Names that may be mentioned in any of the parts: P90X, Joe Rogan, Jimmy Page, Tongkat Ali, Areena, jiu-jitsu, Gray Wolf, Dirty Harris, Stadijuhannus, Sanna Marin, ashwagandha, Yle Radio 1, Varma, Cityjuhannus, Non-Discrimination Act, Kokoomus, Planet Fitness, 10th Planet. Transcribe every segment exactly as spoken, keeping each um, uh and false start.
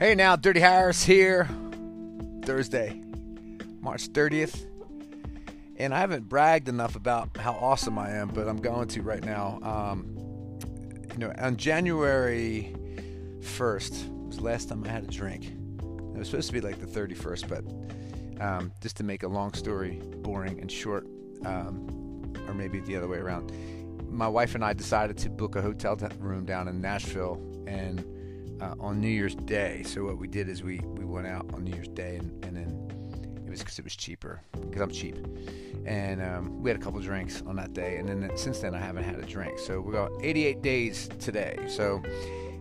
Hey now, Dirty Harris here, Thursday, March thirtieth, and I haven't bragged enough about how awesome I am, but I'm going to right now. Um, you know, on January first was the last time I had a drink. It was supposed to be like the thirty-first, but um, just to make a long story boring and short, um, or maybe the other way around, my wife and I decided to book a hotel room down in Nashville and uh, on New Year's Day. So what we did is we, we went out on New Year's Day, and, and then it was because it was cheaper, because I'm cheap. And um, we had a couple drinks on that day, and then since then I haven't had a drink. So we got eighty-eight days today. So,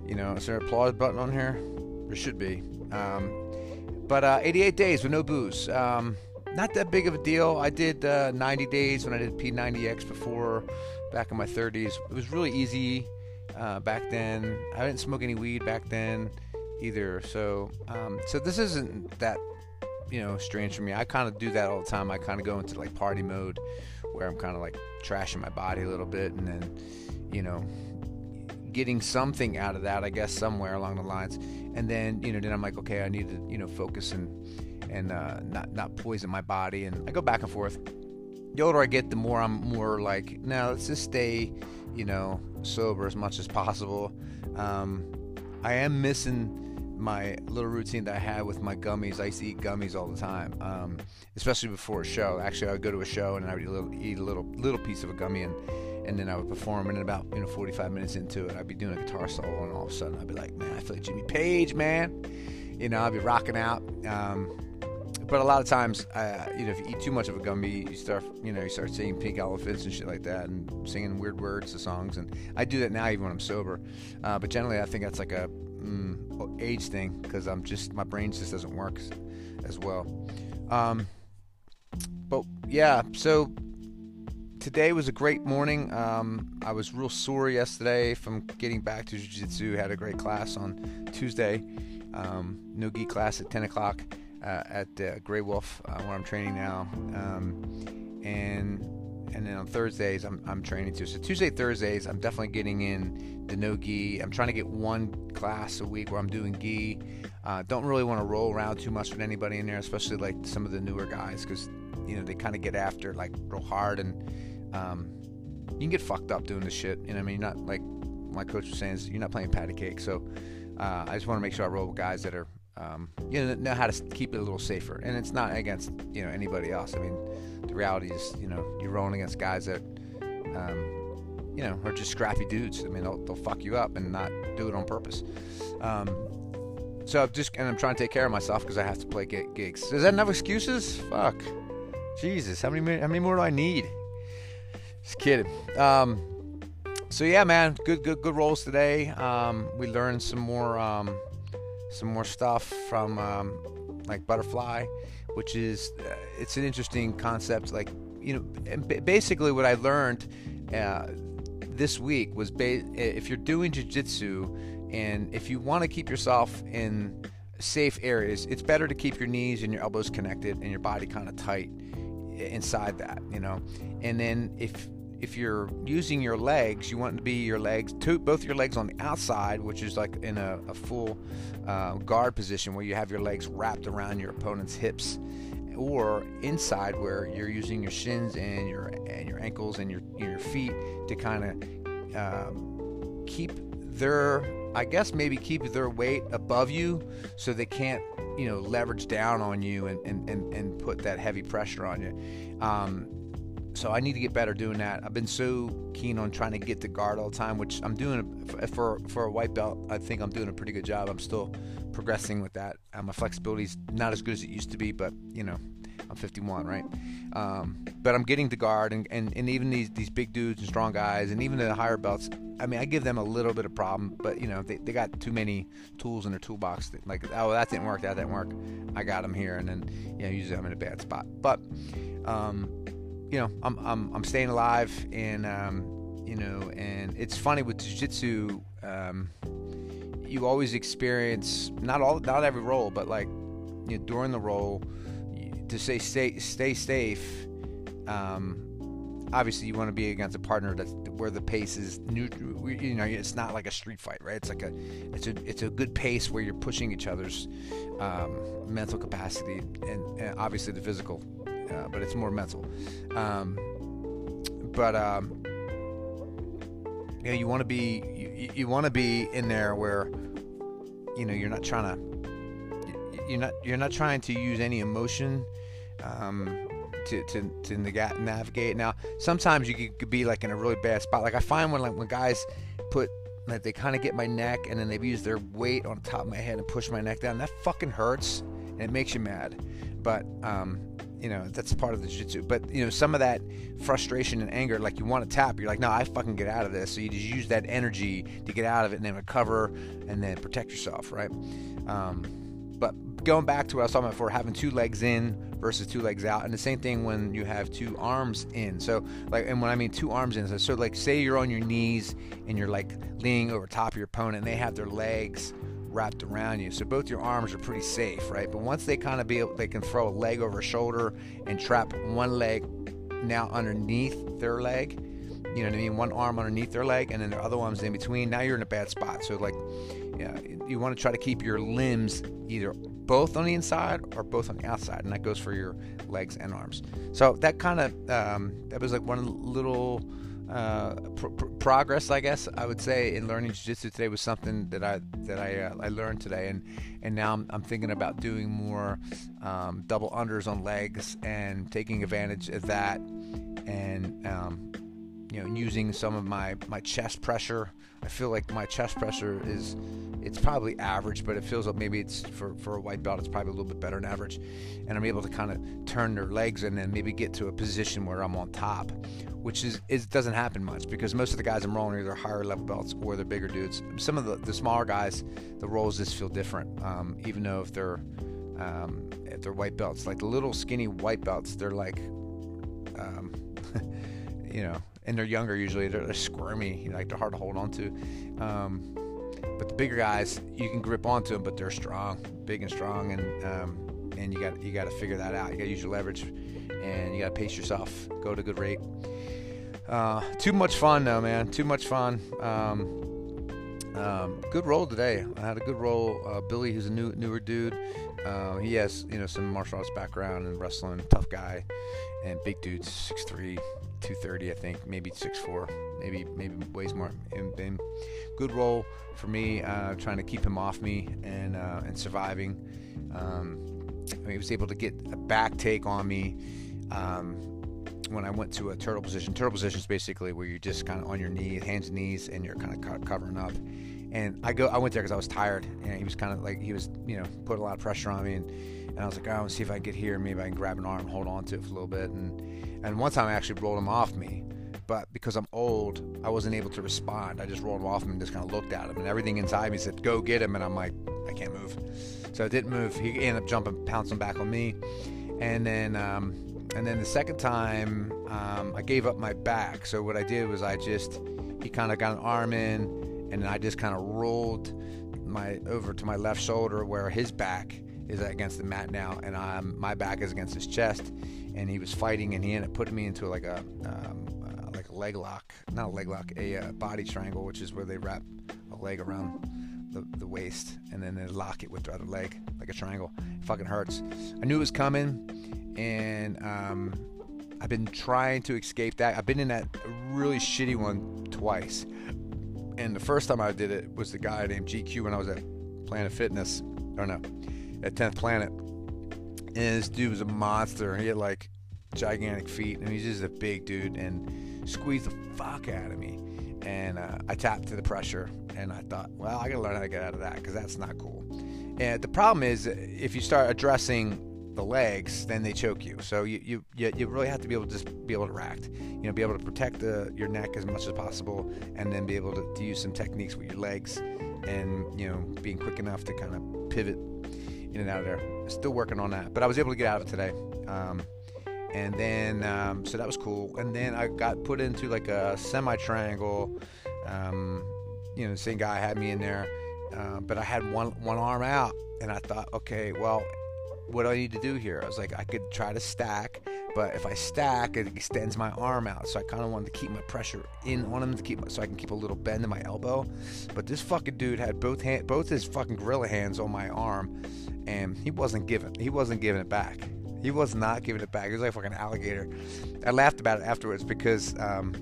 you know, is there an applause button on here? There should be. Um, but uh, eighty-eight days with no booze. Um, not that big of a deal. I did uh, ninety days when I did P ninety X before, back in my thirties. It was really easy uh, back then. I didn't smoke any weed back then either. So um, so this isn't that, you know, strange for me. I kind of do that all the time. I kind of go into like party mode where I'm kind of like trashing my body a little bit, and then, you know, getting something out of that, I guess, somewhere along the lines. And then, you know, then I'm like, okay, I need to, you know, focus and, and uh, not, not poison my body. And I go back and forth. The older I get, the more I'm more like, no, let's just stay, you know, sober as much as possible. Um, I am missing my little routine that I had with my gummies. I used to eat gummies all the time, um, especially before a show. Actually, I would go to a show and I would eat a little, eat a little, little piece of a gummy, and, and then I would perform. And about, you know, forty-five minutes into it, I'd be doing a guitar solo, and all of a sudden I'd be like, man, I feel like Jimmy Page, man. You know, I'd be rocking out. Um, But a lot of times, uh, you know, if you eat too much of a gummy, you start, you know, you start singing pink elephants and shit like that, and singing weird words to songs. And I do that now, even when I'm sober. Uh, but generally, I think that's like a mm, age thing, because I'm just, my brain just doesn't work as well. Um, but yeah, so today was a great morning. Um, I was real sore yesterday from getting back to jiu-jitsu. Had a great class on Tuesday, um, no gi class at ten o'clock. Uh, at uh, Gray Wolf, uh, where I'm training now, um, and and then on Thursdays I'm I'm training too. So Tuesday, Thursdays I'm definitely getting in the no gi. I'm trying to get one class a week where I'm doing gi. Uh, don't really want to roll around too much with anybody in there, especially like some of the newer guys, because, you know, they kind of get after like real hard, and um, you can get fucked up doing this shit. You know, I mean, you're not, like my coach was saying, is you're not playing patty cake. So uh, I just want to make sure I roll with guys that are, Um, you know, know how to keep it a little safer. And it's not against, you know, anybody else. I mean, the reality is, you know, you're rolling against guys that, um, you know, are just scrappy dudes. I mean, they'll, they'll fuck you up and not do it on purpose. Um, so I'm just, and I'm trying to take care of myself because I have to play g- gigs. Is that enough excuses? Fuck. Jesus, how many, how many more do I need? Just kidding. Um, so yeah, man, good, good, good rolls today. Um, we learned some more, um, some more stuff from um, like butterfly, which is uh, it's an interesting concept. Like, you know, b- basically what I learned uh, this week was ba- if you're doing jiu-jitsu and if you want to keep yourself in safe areas, it's better to keep your knees and your elbows connected and your body kind of tight inside that, you know. And then if If you're using your legs, you want to be your legs, two, both your legs on the outside, which is like in a, a full uh, guard position where you have your legs wrapped around your opponent's hips, or inside where you're using your shins and your and your ankles and your and your feet to kind of um, keep their, I guess maybe keep their weight above you so they can't, you know, leverage down on you and and, and, and put that heavy pressure on you. Um, So I need to get better doing that. I've been so keen on trying to get the guard all the time, which I'm doing for for a white belt. I think I'm doing a pretty good job. I'm still progressing with that. Uh, my flexibility's not as good as it used to be, but, you know, I'm fifty-one, right? Um, but I'm getting the guard, and, and, and even these, these big dudes and strong guys, and even the higher belts, I mean, I give them a little bit of problem, but, you know, they, they got too many tools in their toolbox. That, like, oh, that didn't work, that didn't work. I got them here, and then, you know, usually I'm in a bad spot. But, um... you know, I'm I'm I'm staying alive, and um, you know, and it's funny with jiu-jitsu, um, you always experience not all, not every roll, but like, you know, during the roll, to say stay stay safe, um, obviously you want to be against a partner that's where the pace is neutral. You know, it's not like a street fight, right? It's like a, it's a, it's a good pace where you're pushing each other's um, mental capacity and, and obviously the physical, uh, but it's more mental. Um, but um, you know, you want to be, you, you want to be in there where, you know, you're not trying to, you're not, you're not trying to use any emotion. Um, To, to to navigate. Now sometimes you could be like in a really bad spot. Like I find when like when guys put like they kind of get my neck and then they've used their weight on the top of my head and push my neck down. That fucking hurts and it makes you mad. But um, you know, that's part of the jiu-jitsu. But you know, some of that frustration and anger, like you want to tap. You're like, no, I fucking get out of this. So you just use that energy to get out of it and then recover and then protect yourself, right? Um, but going back to what I was talking about before, having two legs in versus two legs out, and the same thing when you have two arms in. So like, and when I mean two arms in, so, so like say you're on your knees and you're like leaning over top of your opponent and they have their legs wrapped around you, so both your arms are pretty safe, right? But once they kind of be able, they can throw a leg over a shoulder and trap one leg now underneath their leg, you know what I mean, one arm underneath their leg and then the other one's in between, now you're in a bad spot. So like, yeah, you want to try to keep your limbs either both on the inside or both on the outside, and that goes for your legs and arms. So that kind of um, that was like one little uh, pr- pr- progress, I guess I would say, in learning jiu-jitsu today, was something that I that I uh, I learned today, and and now I'm, I'm thinking about doing more um, double unders on legs and taking advantage of that, and um, you know, using some of my my chest pressure. I feel like my chest pressure is, it's probably average, but it feels like maybe it's for, for a white belt, it's probably a little bit better than average. And I'm able to kind of turn their legs and then maybe get to a position where I'm on top, which is, it doesn't happen much because most of the guys I'm rolling are either higher level belts or they're bigger dudes. Some of the, the smaller guys, the rolls just feel different, um, even though if they're, um, if they're white belts, like the little skinny white belts, they're like, um, you know, and they're younger usually, they're, they're squirmy, you know, like they're hard to hold on to. Um, but the bigger guys, you can grip onto them, but they're strong, big and strong, and um, and you got you got to figure that out. You got to use your leverage, and you got to pace yourself, go at a good rate. Uh, too much fun though, man. Too much fun. Um, um, good roll today. I had a good roll. Uh, Billy, who's a new newer dude, uh, he has you know some martial arts background and wrestling, tough guy, and big dude, six three. two thirty, I think, maybe six four, maybe maybe weighs more. And, and good roll for me, uh, trying to keep him off me and uh, and surviving. Um, I mean, he was able to get a back take on me um, when I went to a turtle position. Turtle position is basically where you're just kind of on your knee, hands and knees, and you're kind of co- covering up. And I go, I went there because I was tired, and he was kind of like he was, you know, put a lot of pressure on me, and, and I was like, oh, I want to see if I can get here, maybe I can grab an arm, and hold on to it for a little bit, and. And one time I actually rolled him off me, but because I'm old, I wasn't able to respond. I just rolled him off him and just kind of looked at him, and everything inside me said, go get him. And I'm like, I can't move. So I didn't move. He ended up jumping, pouncing back on me. And then, um, and then the second time, um, I gave up my back. So what I did was I just, he kind of got an arm in, and then I just kind of rolled my over to my left shoulder where his back is against the mat now, and I'm, my back is against his chest, and he was fighting, and he ended up putting me into like a um, uh, like a leg lock, not a leg lock, a uh, body triangle, which is where they wrap a leg around the, the waist, and then they lock it with the other leg, like a triangle. It fucking hurts. I knew it was coming, and um, I've been trying to escape that. I've been in that really shitty one twice, and the first time I did it was the guy named G Q when I was at Planet Fitness, or no, at tenth Planet, and this dude was a monster. He had like gigantic feet, and he's just a big dude, and squeezed the fuck out of me, and uh, I tapped to the pressure, and I thought, well, I gotta learn how to get out of that, because that's not cool. And the problem is, if you start addressing the legs, then they choke you, so you you you really have to be able to just be able to react, you know, be able to protect the, your neck as much as possible, and then be able to, to use some techniques with your legs, and you know, being quick enough to kind of pivot in and out of there. Still working on that, but I was able to get out of it today. Um, and then, um, so that was cool. And then I got put into like a semi-triangle. Um, you know, the same guy had me in there, uh, but I had one one arm out, and I thought, okay, well, what do I need to do here? I was like, I could try to stack, But if I stack, it extends my arm out. So I kind of wanted to keep my pressure in on him to keep, my, so I can keep a little bend in my elbow. But this fucking dude had both hand, both his fucking gorilla hands on my arm, and he wasn't giving. He wasn't giving it back. He was not giving it back. He was like a fucking alligator. I laughed about it afterwards because, um,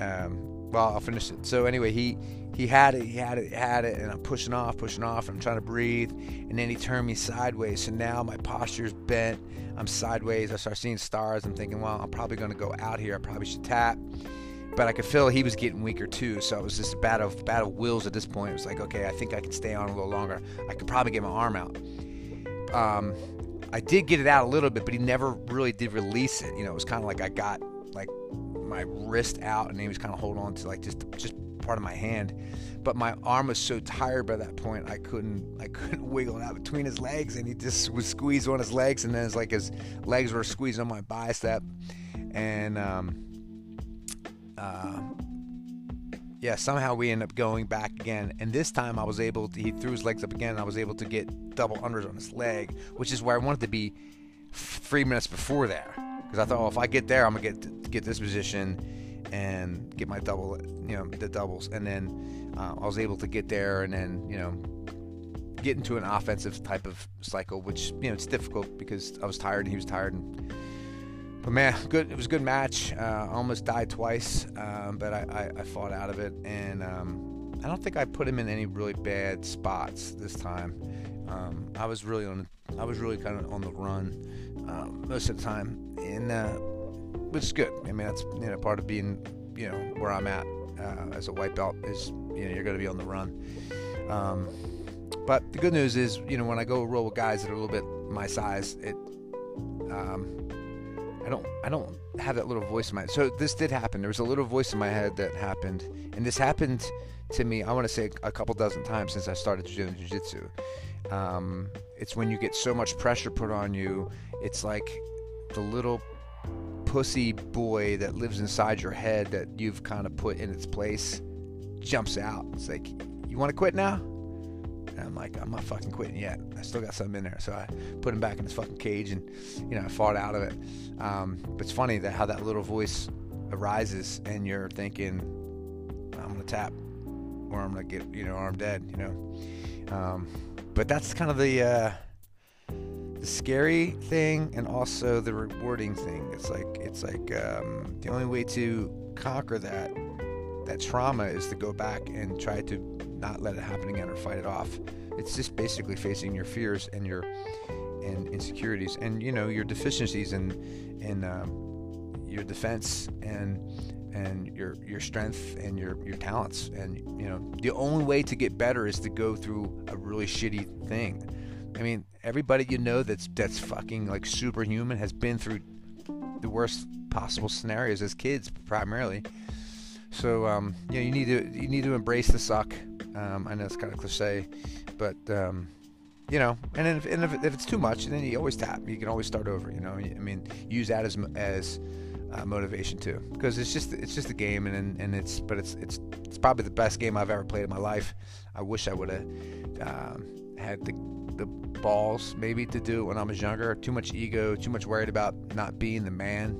um, well, I'll finish it. So anyway, he he had it, he had it, he had it, and I'm pushing off, pushing off. And I'm trying to breathe, and then he turned me sideways. So now my posture's bent. I'm sideways. I start seeing stars. I'm thinking, well, I'm probably going to go out here. I probably should tap. But I could feel he was getting weaker too, so it was just a battle of battle of wills at this point. It was like, okay, I think I can stay on a little longer. I could probably get my arm out. Um. I did get it out a little bit, but he never really did release it. You know, it was kind of like I got like my wrist out, and he was kind of holding on to like just just part of my hand. But my arm was so tired by that point, I couldn't I couldn't wiggle it out between his legs, and he just was squeezed on his legs, and then it's like his legs were squeezed on my bicep, and um, uh, yeah, somehow we ended up going back again, and this time I was able to, he threw his legs up again, and I was able to get double unders on his leg, which is where I wanted to be f- three minutes before there, because I thought, oh, if I get there, I'm gonna get get this position and get my double, you know, the doubles, and then uh, I was able to get there, and then, you know, get into an offensive type of cycle, which, you know, it's difficult because I was tired and he was tired, and but man, good. It was a good match. Uh, I almost died twice, um, but I, I, I fought out of it, and um, I don't think I put him in any really bad spots this time. Um, I was really on, I was really kind of on the run um, most of the time, and uh, which is good. I mean, that's, you know, part of being, you know, where I'm at uh, as a white belt is, you know, you're going to be on the run. Um, but the good news is, you know, when I go roll with guys that are a little bit my size, it. Um, I don't I don't have that little voice in my head. So this did happen. There was a little voice in my head that happened. And this happened to me, I want to say, a couple dozen times since I started doing jiu-jitsu. Um, it's when you get so much pressure put on you. It's like the little pussy boy that lives inside your head that you've kind of put in its place jumps out. It's like, you want to quit now? And I'm like, I'm not fucking quitting yet. I still got something in there. So I put him back in his fucking cage, and, you know, I fought out of it. Um, but it's funny that how that little voice arises, and you're thinking, I'm going to tap, or I'm going to get, you know, arm dead, you know. Um, but that's kind of the, uh, the scary thing, and also the rewarding thing. It's like, it's like um, the only way to conquer that, that trauma is to go back and try to not let it happen again or fight it off. It's just basically facing your fears and your and insecurities and, you know, your deficiencies and and um, your defense and and your your strength and your your talents. And, you know, the only way to get better is to go through a really shitty thing. I mean, everybody, you know, that's that's fucking like superhuman has been through the worst possible scenarios as kids primarily. So um, you know, you need to you need to embrace the suck. Um, I know it's kind of cliche, but, um, you know, and, if, and if, if it's too much, then you always tap. You can always start over, you know. I mean, use that as as uh, motivation too, because it's just it's just a game, and and it's but it's it's it's probably the best game I've ever played in my life. I wish I would have um, had the the balls maybe to do it when I was younger. Too much ego, too much worried about not being the man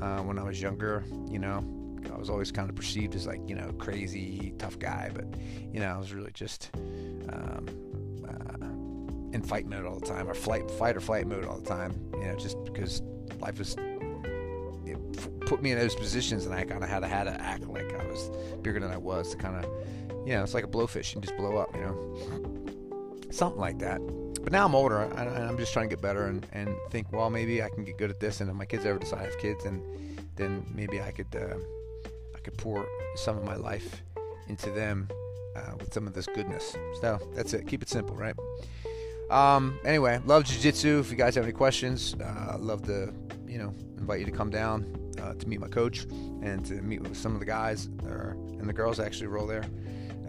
uh, when I was younger, you know. I was always kind of perceived as like, you know, crazy, tough guy, but, you know, I was really just um, uh, in fight mode all the time, or flight, fight or flight mode all the time, you know, just because life was, it f- put me in those positions, and I kind of had, had to act like I was bigger than I was to kind of, you know, it's like a blowfish, you just blow up, you know, something like that. But now I'm older, and I'm just trying to get better and, and think, well, maybe I can get good at this, and if my kids ever decide I have kids, and then maybe I could... Uh, I could pour some of my life into them uh, with some of this goodness. So that's it. Keep it simple, right? Um, anyway, love jiu-jitsu. If you guys have any questions, uh, love to, you know, invite you to come down uh, to meet my coach and to meet with some of the guys or, and the girls actually roll there.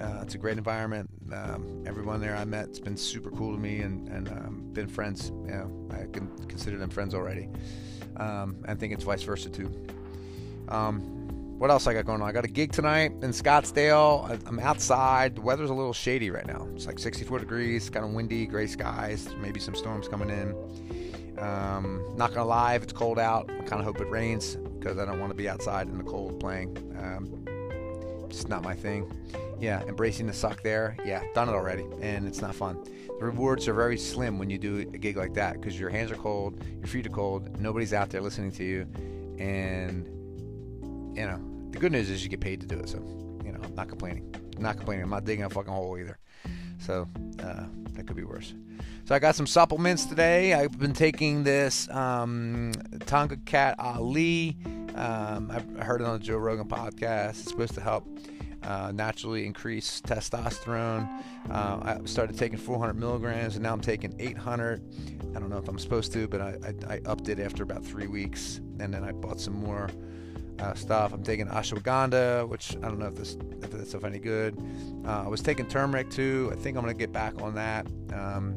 Uh, it's a great environment. Um, everyone there I met, it's been super cool to me, and, and um, been friends. You know, I can consider them friends already. Um, I think it's vice versa too. Um, What else I got going on? I got a gig tonight in Scottsdale. I'm outside. The weather's a little shady right now. It's like sixty-four degrees, kind of windy, gray skies, maybe some storms coming in. Um, not gonna lie, if it's cold out, I kind of hope it rains because I don't want to be outside in the cold playing. Um, it's not my thing. Yeah, embracing the suck there. Yeah, done it already, and it's not fun. The rewards are very slim when you do a gig like that because your hands are cold, your feet are cold, nobody's out there listening to you, and you know the good news is you get paid to do it. So you know, I'm not complaining. I'm not complaining. I'm not digging a fucking hole either. So uh, that could be worse. So I got some supplements today. I've been taking this um, Tongkat Ali. Um, I heard it on the Joe Rogan podcast. It's supposed to help uh, naturally increase testosterone. Uh, I started taking four hundred milligrams, and now I'm taking eight hundred. I don't know if I'm supposed to, but I, I, I upped it after about three weeks, and then I bought some more Uh, stuff. I'm taking ashwagandha, which I don't know if this if that's of any good. Uh, I was taking turmeric too. I think I'm gonna get back on that. Um,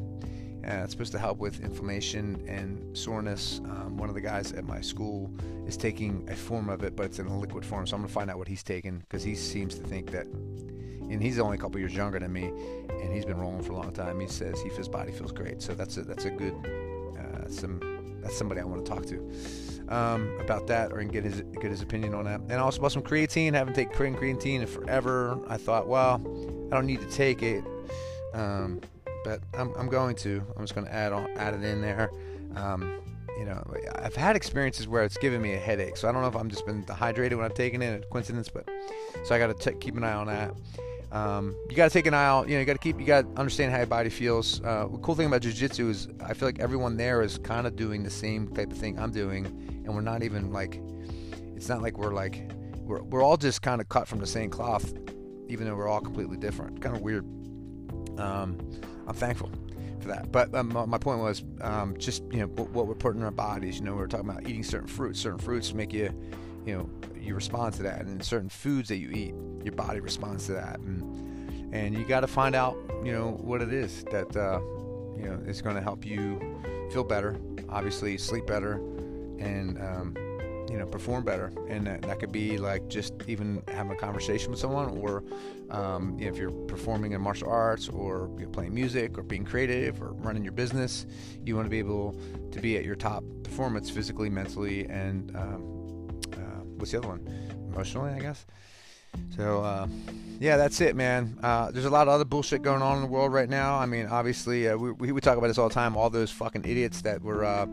and it's supposed to help with inflammation and soreness. Um, one of the guys at my school is taking a form of it, but it's in a liquid form. So I'm gonna find out what he's taking because he seems to think that. And he's only a couple years younger than me, and he's been rolling for a long time. He says he his body feels great, so that's a, that's a good uh, some that's somebody I want to talk to. Um, about that, or and get his get his opinion on that. And I also bought some creatine. I haven't taken creatine in forever. I thought, well, I don't need to take it, um, but I'm I'm going to. I'm just going to add on, add it in there. Um, you know, I've had experiences where it's given me a headache, so I don't know if I'm just been dehydrated when I've taken it. It's a coincidence, but so I got to keep an eye on that. Um, you got to take an eye out, you know, you got to keep, you got to understand how your body feels. Uh, the cool thing about jiu-jitsu is I feel like everyone there is kind of doing the same type of thing I'm doing. And we're not even like, it's not like we're like, we're, we're all just kind of cut from the same cloth, even though we're all completely different. Kind of weird. Um, I'm thankful for that. But um, my point was, um, just, you know, what we're putting in our bodies, you know, we were talking about eating certain fruits, certain fruits make you, you know, you respond to that, and certain foods that you eat, your body responds to that, and and you got to find out, you know, what it is that uh, you know is going to help you feel better, obviously sleep better, and um, you know perform better, and that, that could be like just even having a conversation with someone, or um, you know, if you're performing in martial arts, or you're playing music, or being creative, or running your business, you want to be able to be at your top performance physically, mentally, and um, what's the other one? Emotionally, I guess. So, uh, yeah, that's it, man. Uh, there's a lot of other bullshit going on in the world right now. I mean, obviously, uh, we, we we talk about this all the time. All those fucking idiots that were uh,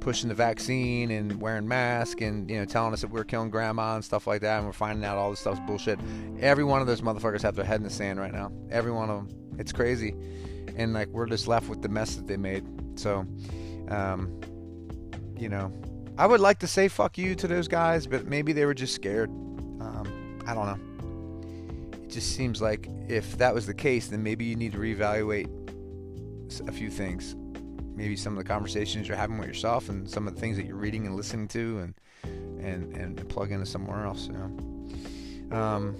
pushing the vaccine and wearing masks and, you know, telling us that we're killing grandma and stuff like that. And we're finding out all this stuff's bullshit. Every one of those motherfuckers have their head in the sand right now. Every one of them. It's crazy. And, like, we're just left with the mess that they made. So, um, you know. I would like to say fuck you to those guys, but maybe they were just scared. Um, I don't know. It just seems like if that was the case, then maybe you need to reevaluate a few things. Maybe some of the conversations you're having with yourself, and some of the things that you're reading and listening to, and and, and plug into somewhere else. You know, um,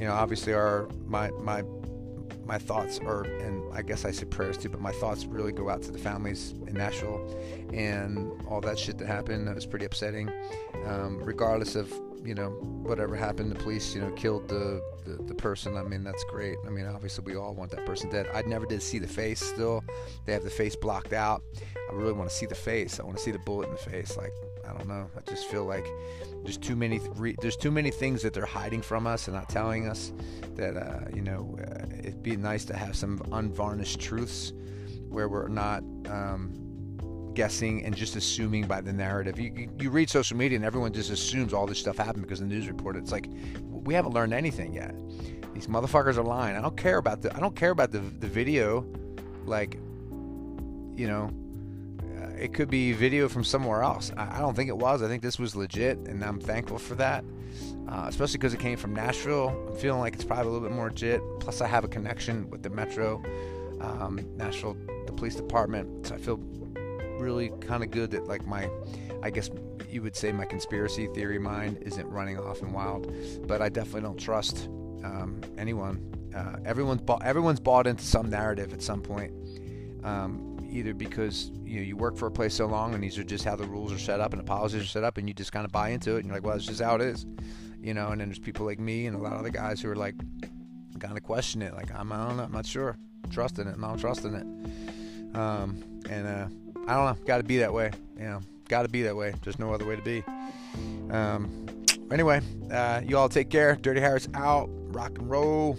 you know obviously, our my my my thoughts are, and I guess I say prayers too, but my thoughts really go out to the families in Nashville and all that shit that happened. That was pretty upsetting. Um, regardless of, you know, whatever happened, the police, you know, killed the, the, the person. I mean, that's great. I mean, obviously we all want that person dead. I never did see the face still. They have the face blocked out. I really want to see the face. I want to see the bullet in the face. Like, I don't know. I just feel like there's too many, th- re- there's too many things that they're hiding from us and not telling us that, uh, you know, uh, it'd be nice to have some unvarnished truths where we're not, um, guessing and just assuming by the narrative. You, you you read social media and everyone just assumes all this stuff happened because the news reported. It's like, we haven't learned anything yet. These motherfuckers are lying. I don't care about the, I don't care about the, the video. Like, you know, it could be video from somewhere else. I don't think it was. I think this was legit, and I'm thankful for that, uh, especially because it came from Nashville. I'm feeling like it's probably a little bit more legit. Plus, I have a connection with the Metro, um, Nashville, the police department. So I feel really kind of good that, like, my, I guess you would say my conspiracy theory mind isn't running off and wild. But I definitely don't trust um, anyone. Uh, everyone's, bought, everyone's bought into some narrative at some point. Um, either because you know you work for a place so long and these are just how the rules are set up and the policies are set up, and you just kind of buy into it and you're like, well, it's just how it is, you know. And then there's people like me and a lot of other guys who are like kind of question it, like, I'm, I don't know, I'm not sure, trusting it, I'm not trusting it. Um, and uh, I don't know. Got to be that way. You know, got to be that way. There's no other way to be. Um, anyway, uh, you all take care. Dirty Harris out. Rock and roll.